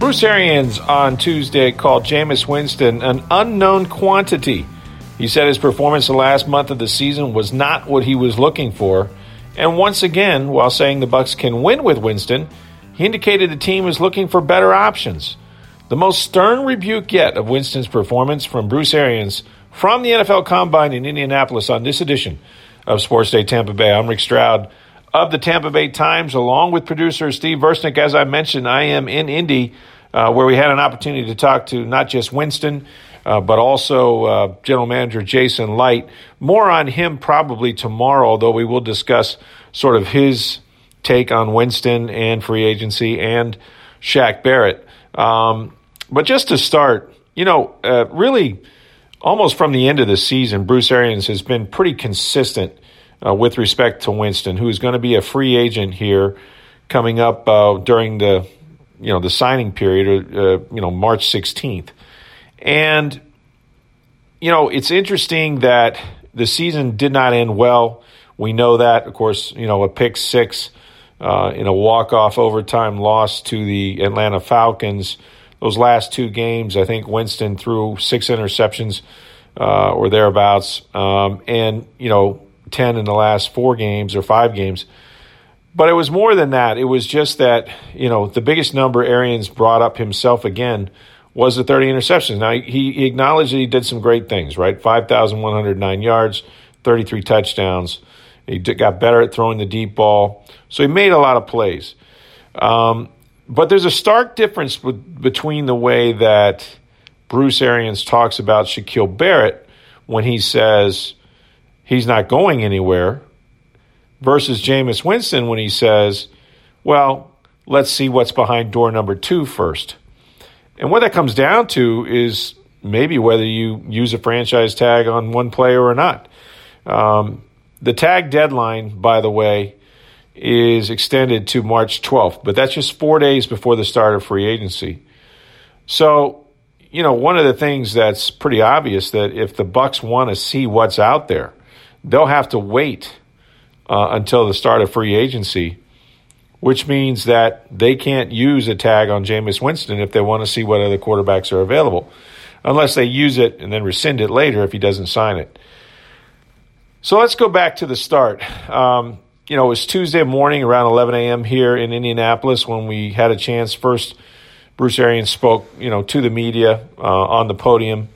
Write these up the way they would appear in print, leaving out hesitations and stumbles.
Bruce Arians on Tuesday called Jameis Winston an unknown quantity. He said his performance the last month of the season was not what he was looking for. And once again, while saying the Bucs can win with Winston, he indicated the team is looking for better options. The most stern rebuke yet of Winston's performance from Bruce Arians from the NFL Combine in Indianapolis on this edition of Sports Day Tampa Bay. I'm Rick Stroud of the Tampa Bay Times, along with producer Steve Versnick. As I mentioned, I am in Indy, where we had an opportunity to talk to not just Winston, but also General Manager Jason Licht. More on him probably tomorrow, although we will discuss sort of his take on Winston and free agency and Shaq Barrett. But just to start, really almost from the end of the season, Bruce Arians has been pretty consistent with respect to Winston, who is going to be a free agent here coming up during the the signing period, March 16th. And, it's interesting that the season did not end well. We know that, of course, a pick six in a walk-off overtime loss to the Atlanta Falcons. Those last two games, I think Winston threw six interceptions or thereabouts, and, 10 in the last four games or five games. But it was more than that. It was just that, the biggest number Arians brought up himself again was the 30 interceptions. Now, he acknowledged that he did some great things, right? 5,109 yards, 33 touchdowns. He got better at throwing the deep ball. So he made a lot of plays. But there's a stark difference between the way that Bruce Arians talks about Shaquille Barrett when he says he's not going anywhere versus Jameis Winston when he says, well, let's see what's behind door number two first. And what that comes down to is maybe whether you use a franchise tag on one player or not. The tag deadline, by the way, is extended to March 12th, but that's just 4 days before the start of free agency. So, one of the things that's pretty obvious that if the Bucs want to see what's out there, they'll have to wait until the start of free agency, which means that they can't use a tag on Jameis Winston if they want to see what other quarterbacks are available, unless they use it and then rescind it later if he doesn't sign it. So let's go back to the start. It was Tuesday morning around 11 a.m. here in Indianapolis when we had a chance. First, Bruce Arians spoke, to the media on the podium,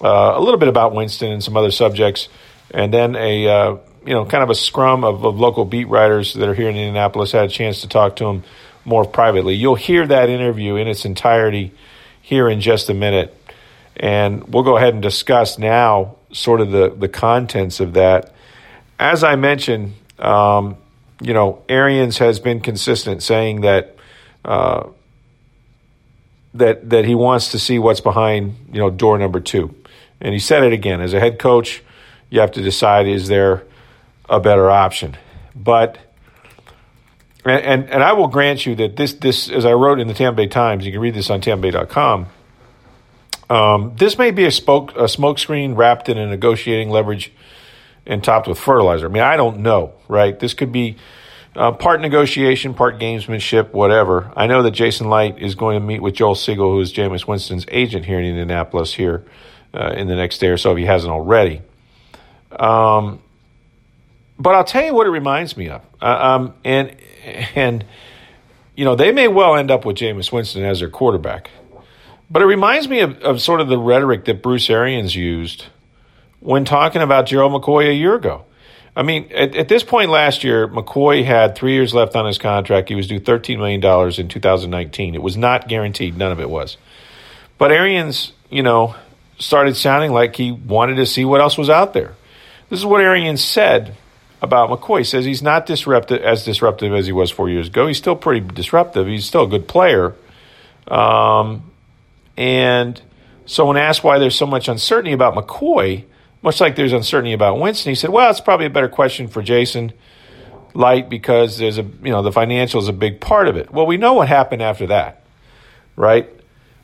a little bit about Winston and some other subjects, and then a kind of a scrum of local beat writers that are here in Indianapolis had a chance to talk to him more privately. You'll hear that interview in its entirety here in just a minute. And we'll go ahead and discuss now sort of the contents of that. As I mentioned, Arians has been consistent saying that that he wants to see what's behind, door number two. And he said it again. As a head coach, you have to decide, is there a better option? But and I will grant you that this, as I wrote in the Tampa Bay Times, you can read this on TampaBay.com, this may be a smokescreen wrapped in a negotiating leverage and topped with fertilizer. I mean, I don't know, right? This could be part negotiation, part gamesmanship, whatever. I know that Jason Licht is going to meet with Joel Siegel, who is Jameis Winston's agent here in Indianapolis here in the next day or so if he hasn't already. But I'll tell you what it reminds me of. They may well end up with Jameis Winston as their quarterback. But it reminds me of sort of the rhetoric that Bruce Arians used when talking about Gerald McCoy a year ago. I mean, at this point last year, McCoy had 3 years left on his contract. He was due $13 million in 2019. It was not guaranteed. None of it was. But Arians, started sounding like he wanted to see what else was out there. This is what Arians said about McCoy. He says he's not disruptive as he was 4 years ago. He's still pretty disruptive. He's still a good player. And so when asked why there's so much uncertainty about McCoy, much like there's uncertainty about Winston, he said, well, it's probably a better question for Jason Licht because there's the financial is a big part of it. Well, we know what happened after that, right?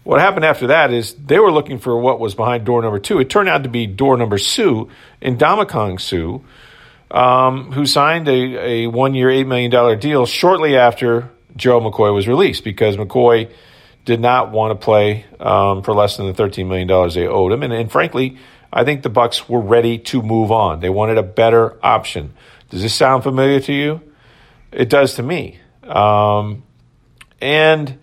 What happened after that is they were looking for what was behind door number two. It turned out to be door number Suh, Ndamukong Suh, who signed a 1-year, $8 million deal shortly after Gerald McCoy was released because McCoy did not want to play for less than the $13 million they owed him. And frankly, I think the Bucs were ready to move on. They wanted a better option. Does this sound familiar to you? It does to me. And, in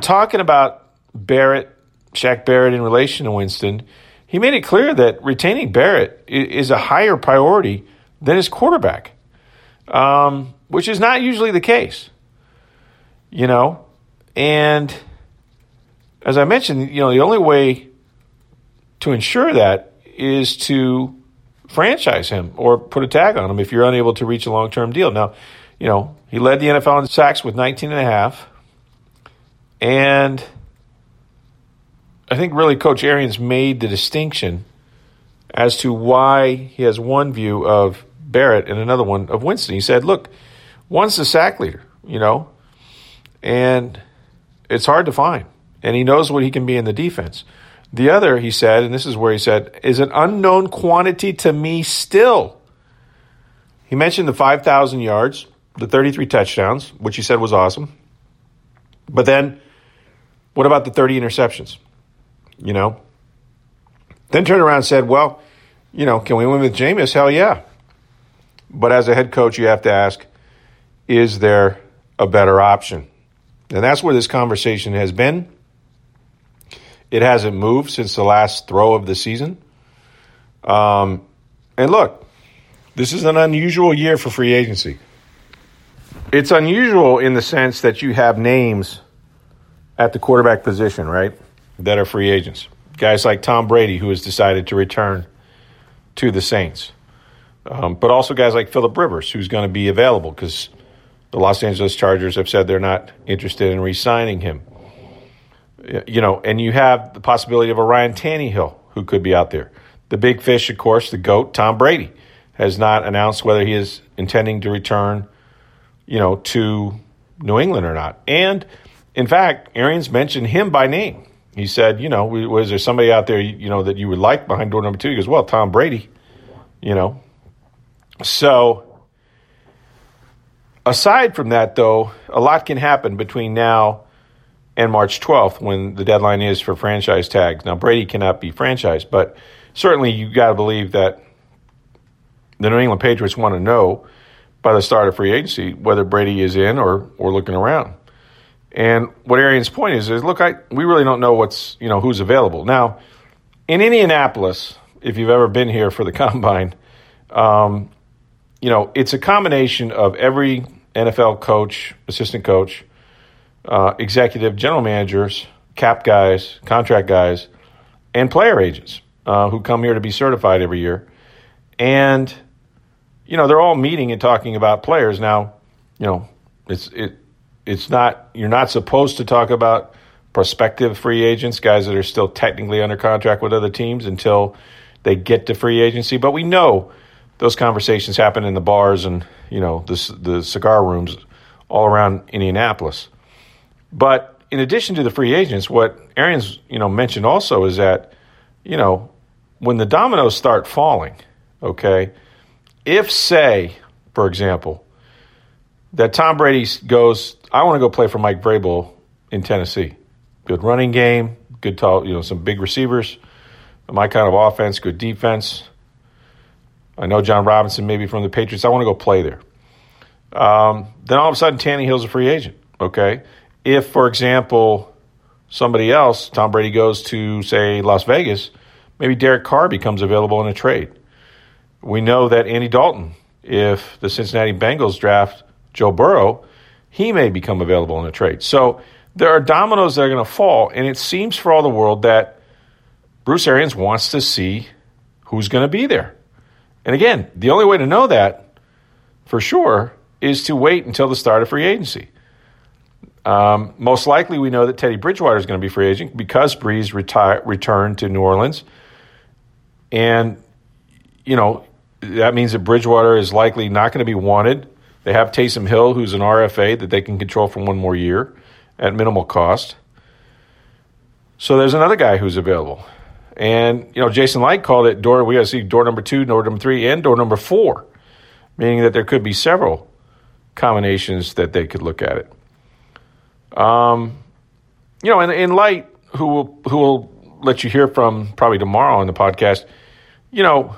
talking about Shaq Barrett in relation to Winston, he made it clear that retaining Barrett is a higher priority than his quarterback, which is not usually the case, And as I mentioned, the only way to ensure that is to franchise him or put a tag on him if you're unable to reach a long-term deal. Now, he led the NFL in sacks with 19.5, and I think really Coach Arians made the distinction as to why he has one view of Barrett and another one of Winston. He said, look, one's the sack leader, and it's hard to find. And he knows what he can be in the defense. The other, he said, and this is where he said, is an unknown quantity to me still. He mentioned the 5,000 yards, the 33 touchdowns, which he said was awesome. But then what about the 30 interceptions? Then turned around and said, well, can we win with Jameis? Hell yeah. But as a head coach, you have to ask, is there a better option? And that's where this conversation has been. It hasn't moved since the last throw of the season. And look, this is an unusual year for free agency. It's unusual in the sense that you have names at the quarterback position, right? That are free agents. Guys like Tom Brady, who has decided to return to the Saints. But also guys like Philip Rivers, who's going to be available because the Los Angeles Chargers have said they're not interested in re-signing him. And you have the possibility of a Ryan Tannehill, who could be out there. The big fish, of course, the GOAT, Tom Brady, has not announced whether he is intending to return, to New England or not. And, in fact, Arians mentioned him by name. He said, was there somebody out there, that you would like behind door number two? He goes, well, Tom Brady, So aside from that, though, a lot can happen between now and March 12th when the deadline is for franchise tags. Now, Brady cannot be franchised, but certainly you got to believe that the New England Patriots want to know by the start of free agency whether Brady is in or looking around. And what Arian's point is look, we really don't know what's, who's available. Now, in Indianapolis, if you've ever been here for the Combine, it's a combination of every NFL coach, assistant coach, executive, general managers, cap guys, contract guys, and player agents who come here to be certified every year. And, they're all meeting and talking about players. Now, it's not, you're not supposed to talk about prospective free agents, guys that are still technically under contract with other teams until they get to free agency. But we know those conversations happen in the bars and, the cigar rooms all around Indianapolis. But in addition to the free agents, what Arians, mentioned also is that, when the dominoes start falling, okay, if say, for example, that Tom Brady goes, I want to go play for Mike Vrabel in Tennessee. Good running game, good tall, some big receivers, my kind of offense, good defense. I know John Robinson maybe from the Patriots. I want to go play there. Then all of a sudden, Tannehill's a free agent, okay? If, for example, somebody else, Tom Brady goes to, say, Las Vegas, maybe Derek Carr becomes available in a trade. We know that Andy Dalton, if the Cincinnati Bengals draft Joe Burrow, he may become available in a trade. So there are dominoes that are going to fall, and it seems for all the world that Bruce Arians wants to see who's going to be there. And again, the only way to know that for sure is to wait until the start of free agency. Most likely we know that Teddy Bridgewater is going to be free agent because Breeze returned to New Orleans. And, you know, that means that Bridgewater is likely not going to be wanted. They have Taysom Hill, who's an RFA that they can control for one more year at minimal cost. So there's another guy who's available. And, you know, Jason Licht called it door. We got to see door number 2, door number 3, and door number 4, meaning that there could be several combinations that they could look at it. You know, and Light, who will let you hear from probably tomorrow on the podcast, you know,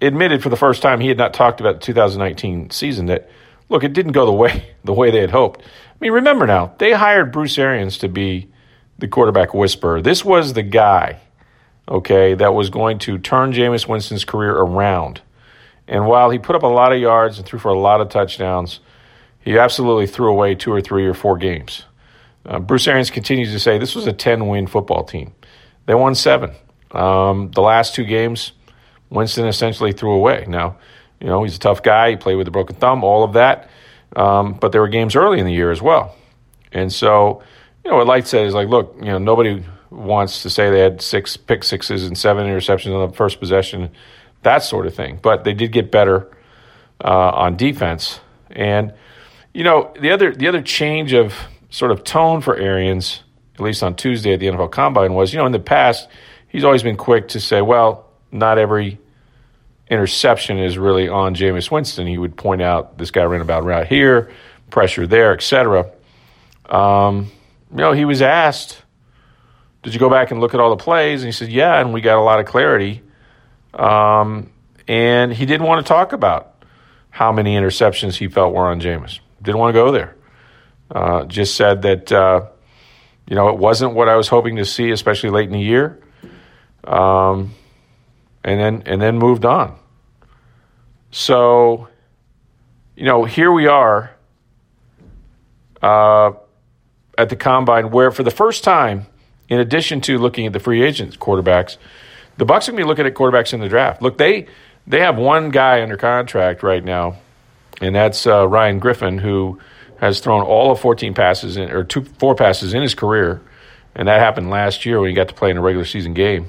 admitted for the first time he had not talked about the 2019 season that, look, it didn't go the way they had hoped. I mean, remember now, they hired Bruce Arians to be the quarterback whisperer. This was the guy, okay, that was going to turn Jameis Winston's career around. And while he put up a lot of yards and threw for a lot of touchdowns, he absolutely threw away 2 or 3 or 4 games. Bruce Arians continues to say this was a 10-win football team. They won 7. The last 2 games, Winston essentially threw away. Now, you know, he's a tough guy. He played with a broken thumb, all of that. But there were games early in the year as well. And so, you know, what Light said is like, look, you know, nobody wants to say they had 6 pick sixes and 7 interceptions on the first possession, that sort of thing. But they did get better on defense. And, you know, the other change of sort of tone for Arians, at least on Tuesday at the NFL Combine, was, you know, in the past, he's always been quick to say, well, not every interception is really on Jameis Winston. He would point out this guy ran about route here, pressure there, etc. You know, he was asked, did you go back and look at all the plays? And he said, yeah, and we got a lot of clarity. And he didn't want to talk about how many interceptions he felt were on Jameis. Didn't want to go there. Just said that, you know, it wasn't what I was hoping to see, especially late in the year. And then moved on. So, you know, here we are at the Combine where for the first time, in addition to looking at the free agents quarterbacks, the Bucs are going to be looking at quarterbacks in the draft. Look, they have one guy under contract right now, and that's Ryan Griffin, who has thrown all of 14 passes in, or 4 passes in his career, and that happened last year when he got to play in a regular season game.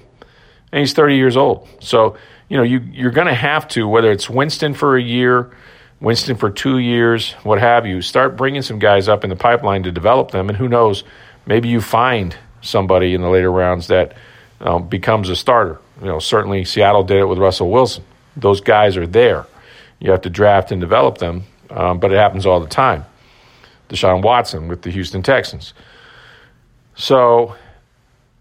And he's 30 years old. So, you know, you're going to have to, whether it's Winston for a year, Winston for 2 years, what have you, start bringing some guys up in the pipeline to develop them. And who knows, maybe you find somebody in the later rounds that becomes a starter. You know, certainly Seattle did it with Russell Wilson. Those guys are there. You have to draft and develop them, but it happens all the time. Deshaun Watson with the Houston Texans. So,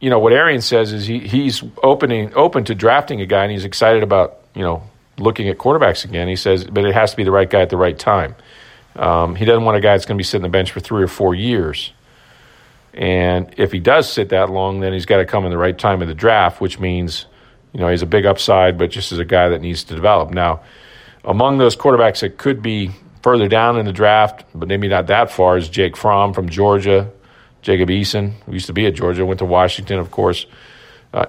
you know, what Arians says is he's open to drafting a guy, and he's excited about, you know, looking at quarterbacks again. He says, but it has to be the right guy at the right time. He doesn't want a guy that's going to be sitting on the bench for 3 or 4 years. And if he does sit that long, then he's got to come in the right time of the draft, which means, you know, he's a big upside, but just as a guy that needs to develop. Now, among those quarterbacks that could be further down in the draft, but maybe not that far, is Jake Fromm from Georgia, Jacob Eason, who used to be at Georgia, went to Washington, of course.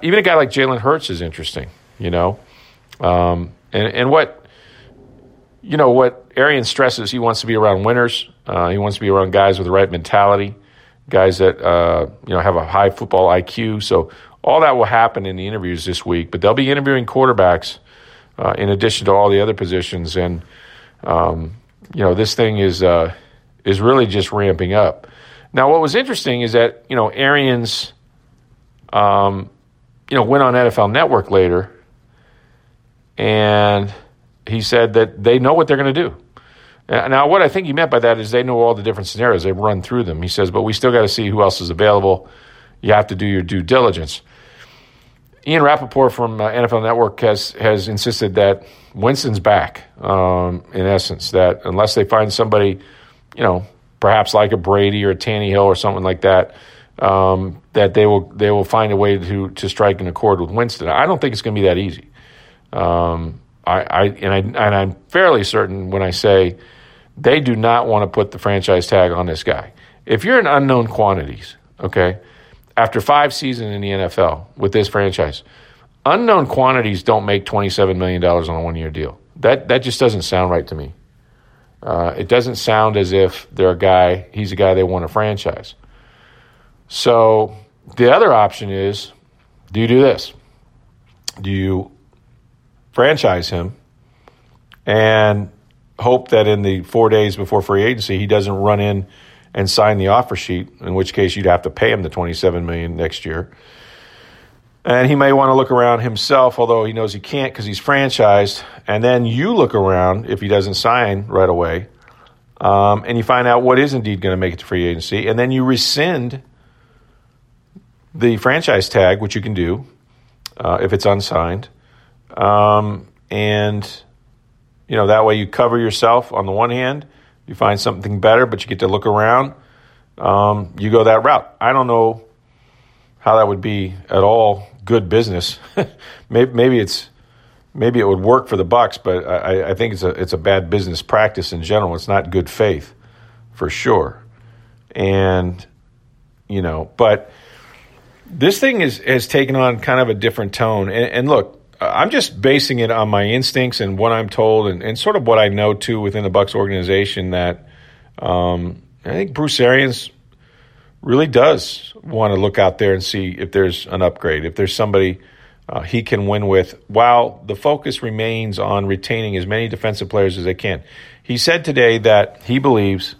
Even a guy like Jalen Hurts is interesting, you know. And what, you know, what Arian stresses, he wants to be around winners. He wants to be around guys with the right mentality, guys that, you know, have a high football IQ. So all that will happen in the interviews this week. But they'll be interviewing quarterbacks in addition to all the other positions. And, you know, this thing is really just ramping up. Now, what was interesting is that, you know, Arians, you know, went on NFL Network later, and he said that they know what they're going to do. Now, what I think he meant by that is they know all the different scenarios. They've run through them. He says, but we still got to see who else is available. You have to do your due diligence. Ian Rappaport from NFL Network has insisted that Winston's back, in essence, that unless they find somebody, you know, perhaps like a Brady or a Tannehill or something like that, that they will find a way to strike an accord with Winston. I don't think it's going to be that easy. I'm fairly certain when I say they do not want to put the franchise tag on this guy. If you're in unknown quantities, okay, after 5 seasons in the NFL with this franchise, unknown quantities don't make $27 million on a one-year deal. That just doesn't sound right to me. It doesn't sound as if they're he's a guy they want to franchise. So the other option is, do you do this? Do you franchise him and hope that in the 4 days before free agency he doesn't run in and sign the offer sheet, in which case you'd have to pay him the $27 million next year. And he may want to look around himself, although he knows he can't because he's franchised. And then you look around if he doesn't sign right away, and you find out what is indeed going to make it to free agency. And then you rescind the franchise tag, which you can do if it's unsigned. And, you know, that way you cover yourself on the one hand. You find something better, but you get to look around. You go that route. I don't know how that would be at all good business. Maybe it would work for the Bucks, but I think it's a bad business practice in general. It's not good faith, for sure. And you know, but this thing has taken on kind of a different tone. And look, I'm just basing it on my instincts and what I'm told, and sort of what I know too within the Bucks organization. That I think Bruce Arians really does want to look out there and see if there's an upgrade, if there's somebody he can win with, while the focus remains on retaining as many defensive players as they can. He said today that he believes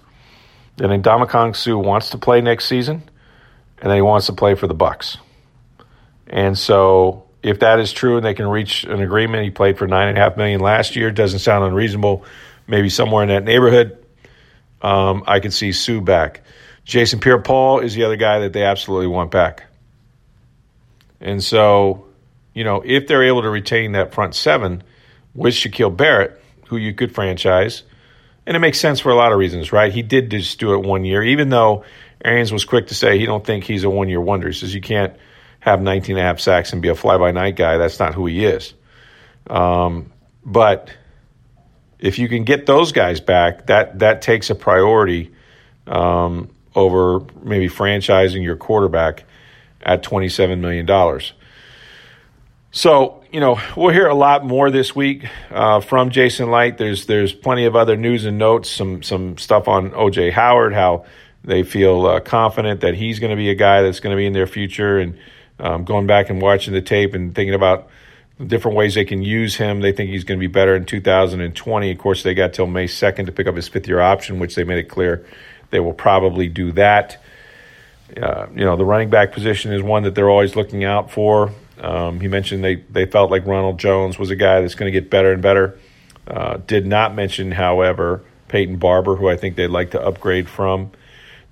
that Ndamukong Suh wants to play next season and that he wants to play for the Bucks. And so if that is true and they can reach an agreement, he played for $9.5 million last year, doesn't sound unreasonable, maybe somewhere in that neighborhood, I could see Suh back. Jason Pierre-Paul is the other guy that they absolutely want back. And so, you know, if they're able to retain that front seven with Shaquille Barrett, who you could franchise, and it makes sense for a lot of reasons, right? He did just do it 1 year, even though Arians was quick to say he don't think he's a one-year wonder. He says you can't have 19 and a half sacks and be a fly-by-night guy. That's not who he is. But if you can get those guys back, that takes a priority over maybe franchising your quarterback at $27 million. So, you know, we'll hear a lot more this week from Jason Licht. There's plenty of other news and notes, some stuff on OJ Howard, how they feel confident that he's going to be a guy that's going to be in their future, and going back and watching the tape and thinking about the different ways they can use him. They think he's going to be better in 2020. Of course, they got till May 2nd to pick up his fifth-year option, which they made it clear they will probably do that. You know, the running back position is one that they're always looking out for. He mentioned they felt like Ronald Jones was a guy that's going to get better and better. Did not mention, however, Peyton Barber, who I think they'd like to upgrade from.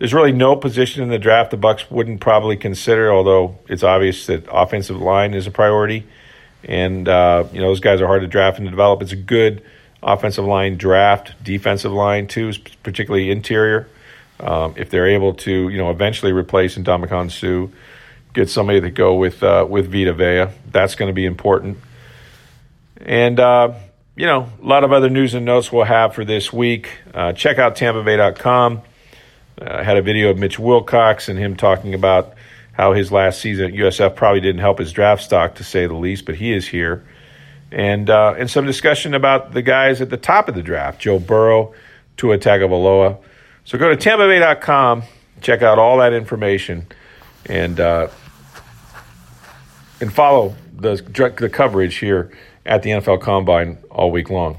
There's really no position in the draft the Bucks wouldn't probably consider, although it's obvious that offensive line is a priority. And, you know, those guys are hard to draft and to develop. It's a good offensive line draft, defensive line too, particularly interior. If they're able to, you know, eventually replace Ndamukong Suh, get somebody to go with Vita Vea, that's going to be important. And, you know, a lot of other news and notes we'll have for this week. Check out TampaBay.com. I had a video of Mitch Wilcox and him talking about how his last season at USF probably didn't help his draft stock, to say the least, but he is here. And some discussion about the guys at the top of the draft, Joe Burrow, Tua Tagovailoa. So go to TampaBay.com, check out all that information, and follow the coverage here at the NFL Combine all week long.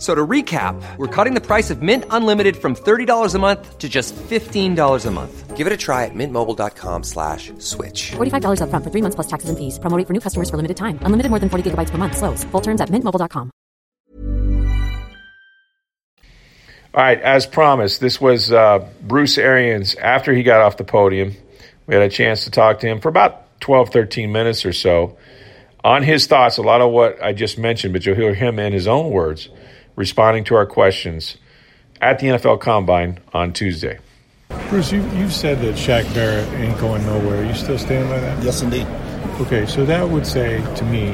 So to recap, we're cutting the price of Mint Unlimited from $30 a month to just $15 a month. Give it a try at mintmobile.com/switch. $45 up front for 3 months plus taxes and fees. Promo rate for new customers for limited time. Unlimited more than 40 gigabytes per month. Slows full terms at mintmobile.com. All right, as promised, this was Bruce Arians after he got off the podium. We had a chance to talk to him for about 12, 13 minutes or so on his thoughts, a lot of what I just mentioned, but you'll hear him in his own words responding to our questions at the NFL Combine on Tuesday. Bruce, you've said that Shaq Barrett ain't going nowhere. Are you still standing by that? Yes, indeed. Okay, so that would say to me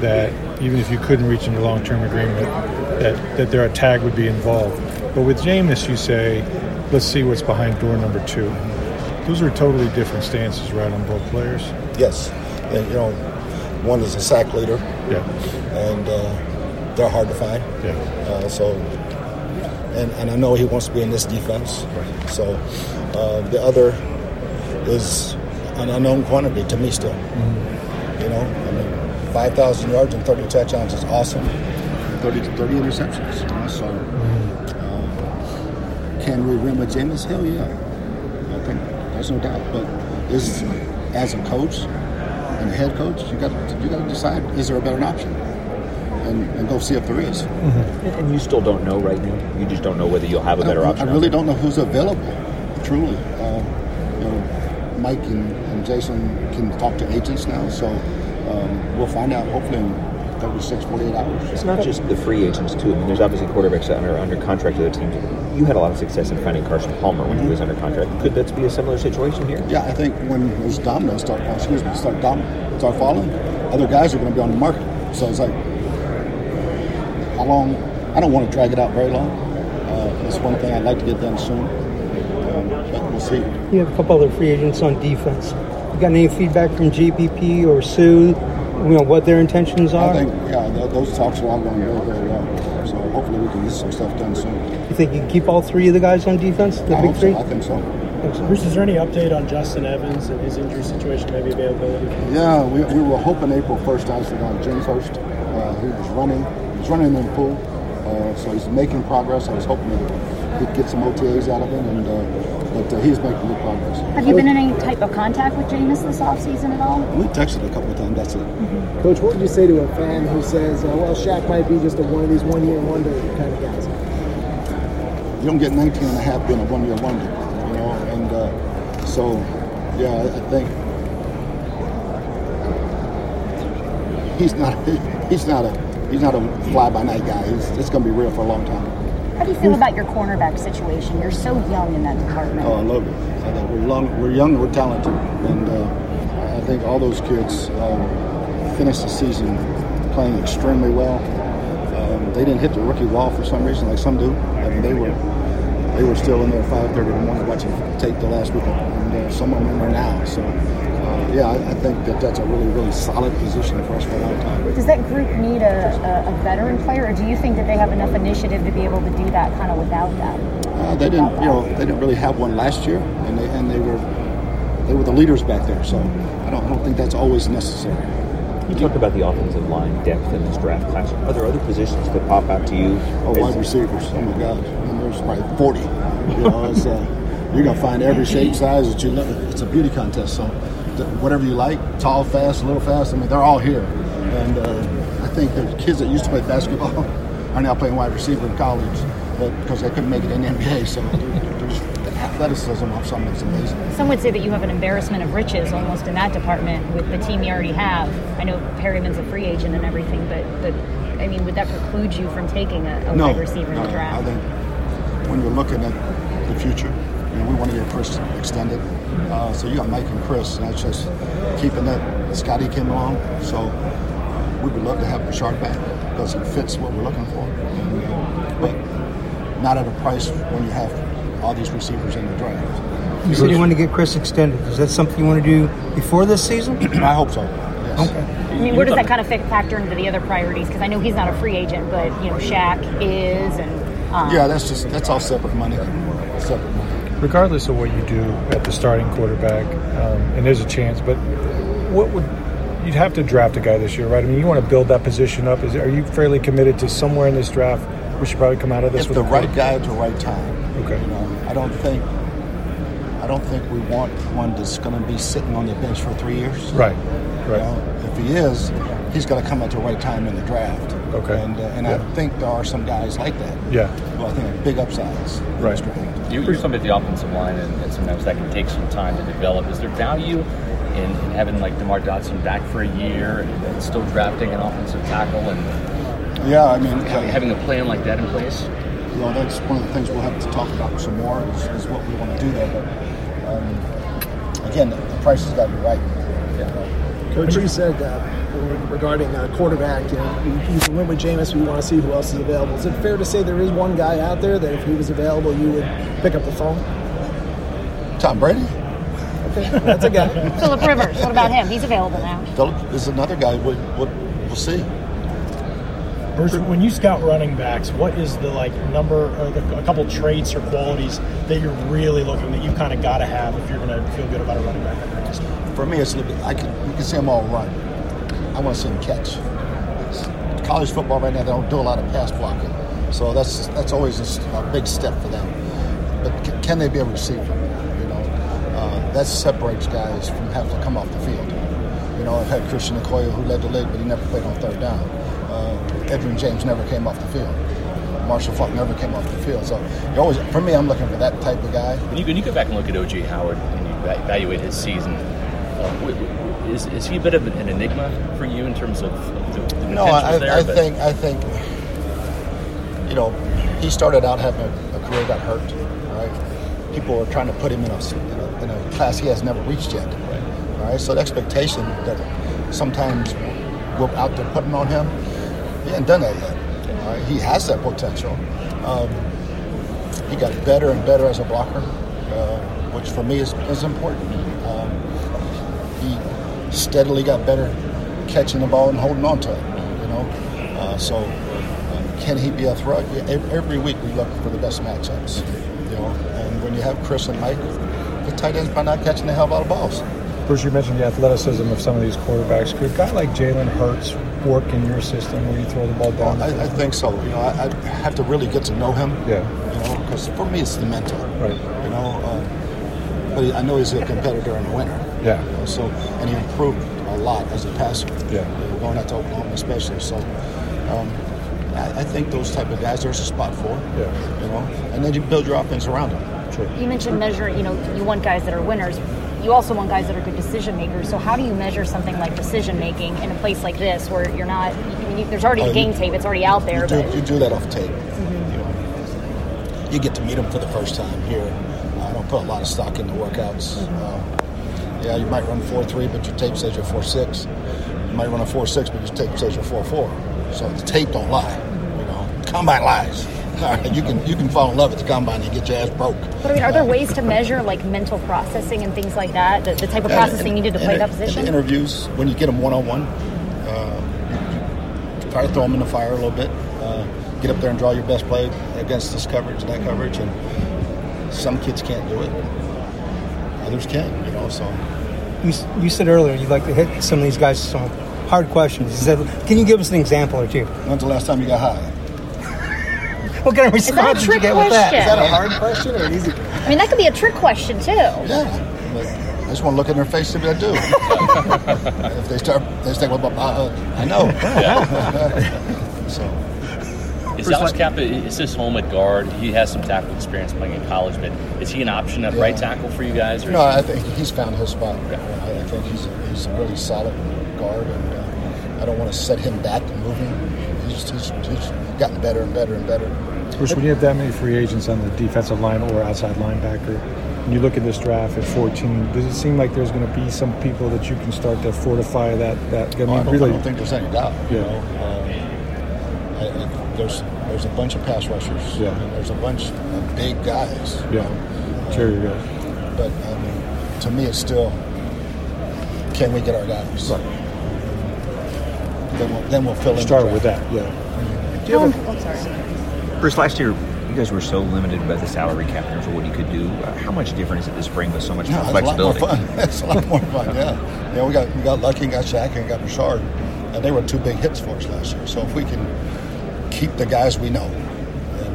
that even if you couldn't reach into long-term agreement, that there a tag would be involved. But with Jameis, you say, let's see what's behind door number two. Those are totally different stances, right, on both players? Yes. And, you know, one is a sack leader. Yeah. And they're hard to find. Yeah. So, and I know he wants to be in this defense. Right. So the other is an unknown quantity to me still. Mm-hmm. You know, I mean, 5,000 yards and 30 touchdowns is awesome. 30 interceptions. So can we remember Jameis? Hell yeah. I think there's no doubt. But this, as a coach and a head coach, you got to decide, is there a better option? And go see if there is. Mm-hmm. And you still don't know right now? You just don't know whether you'll have a better option? I really don't know who's available, truly. You know, Mike and Jason can talk to agents now, so we'll find out hopefully in 36, 48 hours. It's not just the free agents, too. I mean, there's obviously quarterbacks that are under contract to the team. You had a lot of success in finding Carson Palmer when he was under contract. Could that be a similar situation here? Yeah, I think when those dominoes start falling, other guys are going to be on the market. So it's like, how long? I don't want to drag it out very long. That's one thing I'd like to get done soon. But we'll see. You have a couple other free agents on defense. You got any feedback from JPP or Sue? You know what their intentions are. I think those talks are all going very well. So hopefully we can get some stuff done soon. You think you can keep all three of the guys on defense? I hope so. I think so. Bruce, is there any update on Justin Evans and his injury situation, maybe availability? Yeah, we were hoping April 1st. I was on June 1st. He was running. He's running in the pool, so he's making progress. I was hoping that he'd get some OTAs out of him, but he's making good progress. Have you been in any type of contact with Jameis this offseason at all? We texted a couple of times, that's it. Mm-hmm. Coach, what would you say to a fan who says, well, Shaq might be just one of these one-year wonder kind of guys? You don't get 19 and a half being a one-year wonder, you know, and so, yeah, I think he's not a fly-by-night guy. It's going to be real for a long time. How do you feel about your cornerback situation? You're so young in that department. Oh, I love it. We're young, we're talented. And I think all those kids finished the season playing extremely well. They didn't hit the rookie wall for some reason, like some do. I mean, they were still in there at 5:30 in the morning watching tape the last week. And some of them are now, so... yeah, I think that's a really, really solid position for us for a long time. Does that group need a veteran player, or do you think that they have enough initiative to be able to do that kind of without that? They didn't really have one last year, and they were the leaders back there. So I don't think that's always necessary. You talked about the offensive line depth in this draft class. Are there other positions that pop out to you? Oh, wide receivers. Oh my gosh, and there's probably 40. You know, you're gonna find every shape, size that you love. It's a beauty contest, so. Whatever you like, tall, fast, little fast, I mean, they're all here. And I think the kids that used to play basketball are now playing wide receiver in college because they couldn't make it in the NBA. So the athleticism of something that's amazing. Some would say that you have an embarrassment of riches almost in that department with the team you already have. I know Perryman's a free agent and everything, but I mean, would that preclude you from taking a wide receiver in the draft? I think when you're looking at the future, you know, we want to get Chris extended. So you got Mike and Chris, and that's just keeping that. Scotty came along, so we would love to have Bouchard back because it fits what we're looking for. But not at a price when you have all these receivers in the draft. You said you want to get Chris extended. Is that something you want to do before this season? I hope so. Yes. Okay. I mean, where does that kind of factor into the other priorities? Because I know he's not a free agent, but you know, Shaq is, and yeah, that's all separate money. Separate money. Regardless of what you do at the starting quarterback, and there's a chance, but you'd have to draft a guy this year, right? I mean, you want to build that position up. Are you fairly committed to somewhere in this draft? We should probably come out of this with the right guy at the right time. Okay. You know, I don't think we want one that's going to be sitting on the bench for 3 years. Right. Right. You know, if he is, he's got to come at the right time in the draft. Okay. And yeah. I think there are some guys like that. Yeah. Well, I think are big upsides. Right. You're somebody at the offensive line, and sometimes that can take some time to develop. Is there value in having like DeMar Dotson back for a year and still drafting an offensive tackle and having a plan like that in place? You know, that's one of the things we'll have to talk about some more is what we want to do there. But again, the price has got to be right. Yeah. Coach, you said that. regarding a quarterback. You know, you can win with Jameis, but you want to see who else is available. Is it fair to say there is one guy out there that if he was available, you would pick up the phone? Tom Brady. Okay, that's a guy. Philip Rivers. What about him? He's available now. Philip is another guy. We'll see. Bruce, when you scout running backs, what is the number, a couple traits or qualities that you're really that you've kind of got to have if you're going to feel good about a running back? For me, it's you can see them all run. I want to see them catch. College football right now, they don't do a lot of pass blocking, so that's always a big step for them. But can they be a receiver? That separates guys from having to come off the field. I've had Christian Okoye, who led the league, but he never played on third down. Edwin James never came off the field. Marshall Faulk never came off the field. So for me, I'm looking for that type of guy. When you go back and look at OJ Howard and you evaluate his season, is he a bit of an enigma for you in terms of the no, potential there? I think he started out having a career, got hurt. Right? People are trying to put him in a class he has never reached yet. Right. All right. So the expectation that sometimes we're out there putting on him, he hasn't done that yet. All right. He has that potential. He got better and better as a blocker, which for me is important. He steadily got better catching the ball and holding on to it. So can he be a threat? Every week we look for the best matchups. And when you have Chris and Mike, the tight ends by not catching the hell out of balls. Bruce, you mentioned the athleticism of some of these quarterbacks. Could a guy like Jalen Hurts work in your system where you throw the ball down? Well, I think so. I have to really get to know him. Yeah. Because for me, it's the mentor. Right. But I know he's a competitor and a winner. Yeah. And he improved a lot as a passer. Yeah. Going out to Oklahoma, especially. So, I think those type of guys, there's a spot for. Yeah. And then you build your offense around them. Sure. You mentioned measuring. You want guys that are winners. You also want guys that are good decision makers. So how do you measure something like decision making in a place like this where you're not? There's already game tape. It's already out there. You do that off tape. Mm-hmm. You get to meet them for the first time here. I don't put a lot of stock into workouts. Mm-hmm. You might run 4.3, but your tape says you're 4.6. You might run a 4.6, but your tape says you're 4.4. So the tape don't lie. Combine lies. All right, you can fall in love with the combine and get your ass broke. But are there ways to measure mental processing and things like that? The type of processing needed to play that position. In the interviews, when you get them one-on-one, try to throw them in the fire a little bit. Get up there and draw your best play against this coverage, that coverage, and some kids can't do it. Others can. So you said earlier you'd like to hit some of these guys some hard questions. You said, can you give us an example or two? When's the last time you got high? What kind of response did you get with that? Is that a hard question or an easy question? That could be a trick question, too. Yeah. I just want to look in their face and see what I do. If they start with, I know. Yeah. So. Is Alex Kappa, is this home at guard? He has some tackle experience playing in college, but is he an option at right tackle for you guys? No, I think he's found his spot. Okay. I think he's a really solid guard, and I don't want to set him back and move him. He's gotten better and better and better. Bruce, when you have that many free agents on the defensive line or outside linebacker, when you look at this draft at 14, does it seem like there's going to be some people that you can start to fortify that? I don't think there's any doubt. Yeah. There's a bunch of pass rushers. Yeah. There's a bunch of big guys. Yeah. Sure. But to me, it's still, can we get our guys? Right. Then we'll fill in. Start with that. Yeah. Bruce, last year you guys were so limited by the salary cap for what you could do. How much different is it this spring with so much more flexibility? It's a lot more fun, yeah. We got lucky and got Shaq and got Rashard, and they were two big hits for us last year. So if we can keep the guys we know,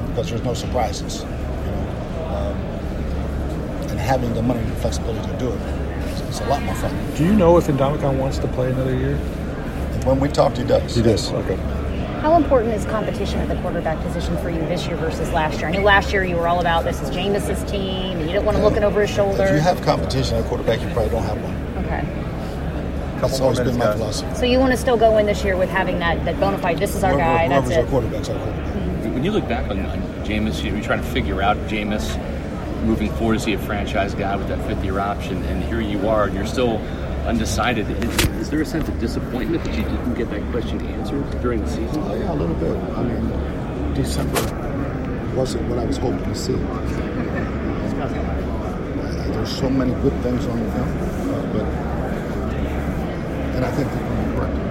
because there's no surprises, and having the money and the flexibility to do it, it's a lot more fun. Do you know if Ndamukong wants to play another year? When we talked, he does. He does, okay. How important is competition at the quarterback position for you this year versus last year? I know last year you were all about this is Jameis's team, and you didn't want him looking over his shoulder. If you have competition at quarterback, you probably don't have one. Okay. That's always been my philosophy. So you want to still go in this year with having that bona fide, this is our guy, that's it. Quarterback's our quarterback. Mm-hmm. When you look back on Jameis, you're trying to figure out Jameis moving forward, is he a franchise guy with that fifth-year option? And here you are, and you're still undecided. Is there a sense of disappointment that you didn't get that question answered during the season? Oh, yeah, a little bit. I mean, December wasn't what I was hoping to see. There's so many good things on the field, and I think they're going to work.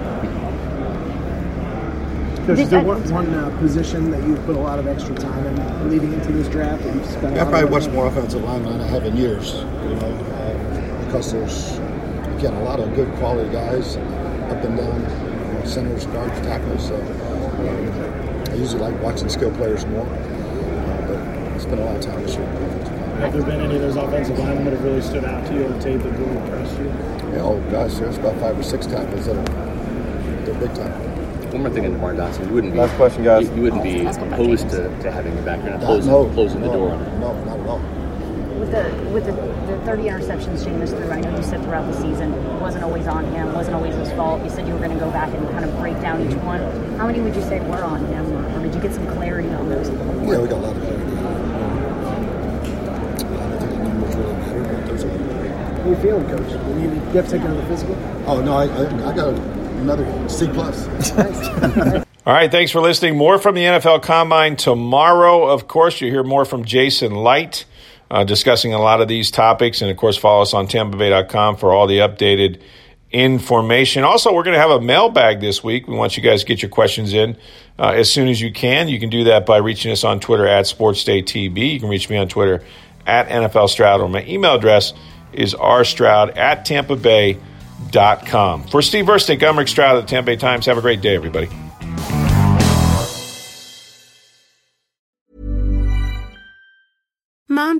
There's one position that you've put a lot of extra time in leading into this draft that you've spent. I probably watched more offensive linemen I have in years, because there's again a lot of good quality guys up and down, centers, guards, tackles. So I usually like watching skill players more, but I spent a lot of time this year. Have there been any of those offensive linemen that have really stood out to you on tape that really impressed you? Yeah, oh gosh, there's about 5 or 6 tackles that are big time. One more thing on DeMar Dotson, you wouldn't be opposed to having him back. You're not closing the door on him. No, not at all. With the 30 interceptions Jameis threw, I know you said throughout the season it wasn't always on him, wasn't always his fault. You said you were going to go back and kind of break down each one. How many would you say were on him, or did you get some clarity on those? Yeah, we got a lot of clarity. How you feeling, Coach? You have to take another physical? Oh, no, I got another C+. Nice. All right, thanks for listening. More from the NFL Combine tomorrow. Of course, you hear more from Jason Licht discussing a lot of these topics. And, of course, follow us on TampaBay.com for all the updated information. Also, we're going to have a mailbag this week. We want you guys to get your questions in as soon as you can. You can do that by reaching us on Twitter at SportsDayTB. You can reach me on Twitter at NFL Stroud, or my email address is rstroud@tampabay.com. For Steve Versnick, I'm Rick Stroud at the Tampa Bay Times. Have a great day, everybody. Mom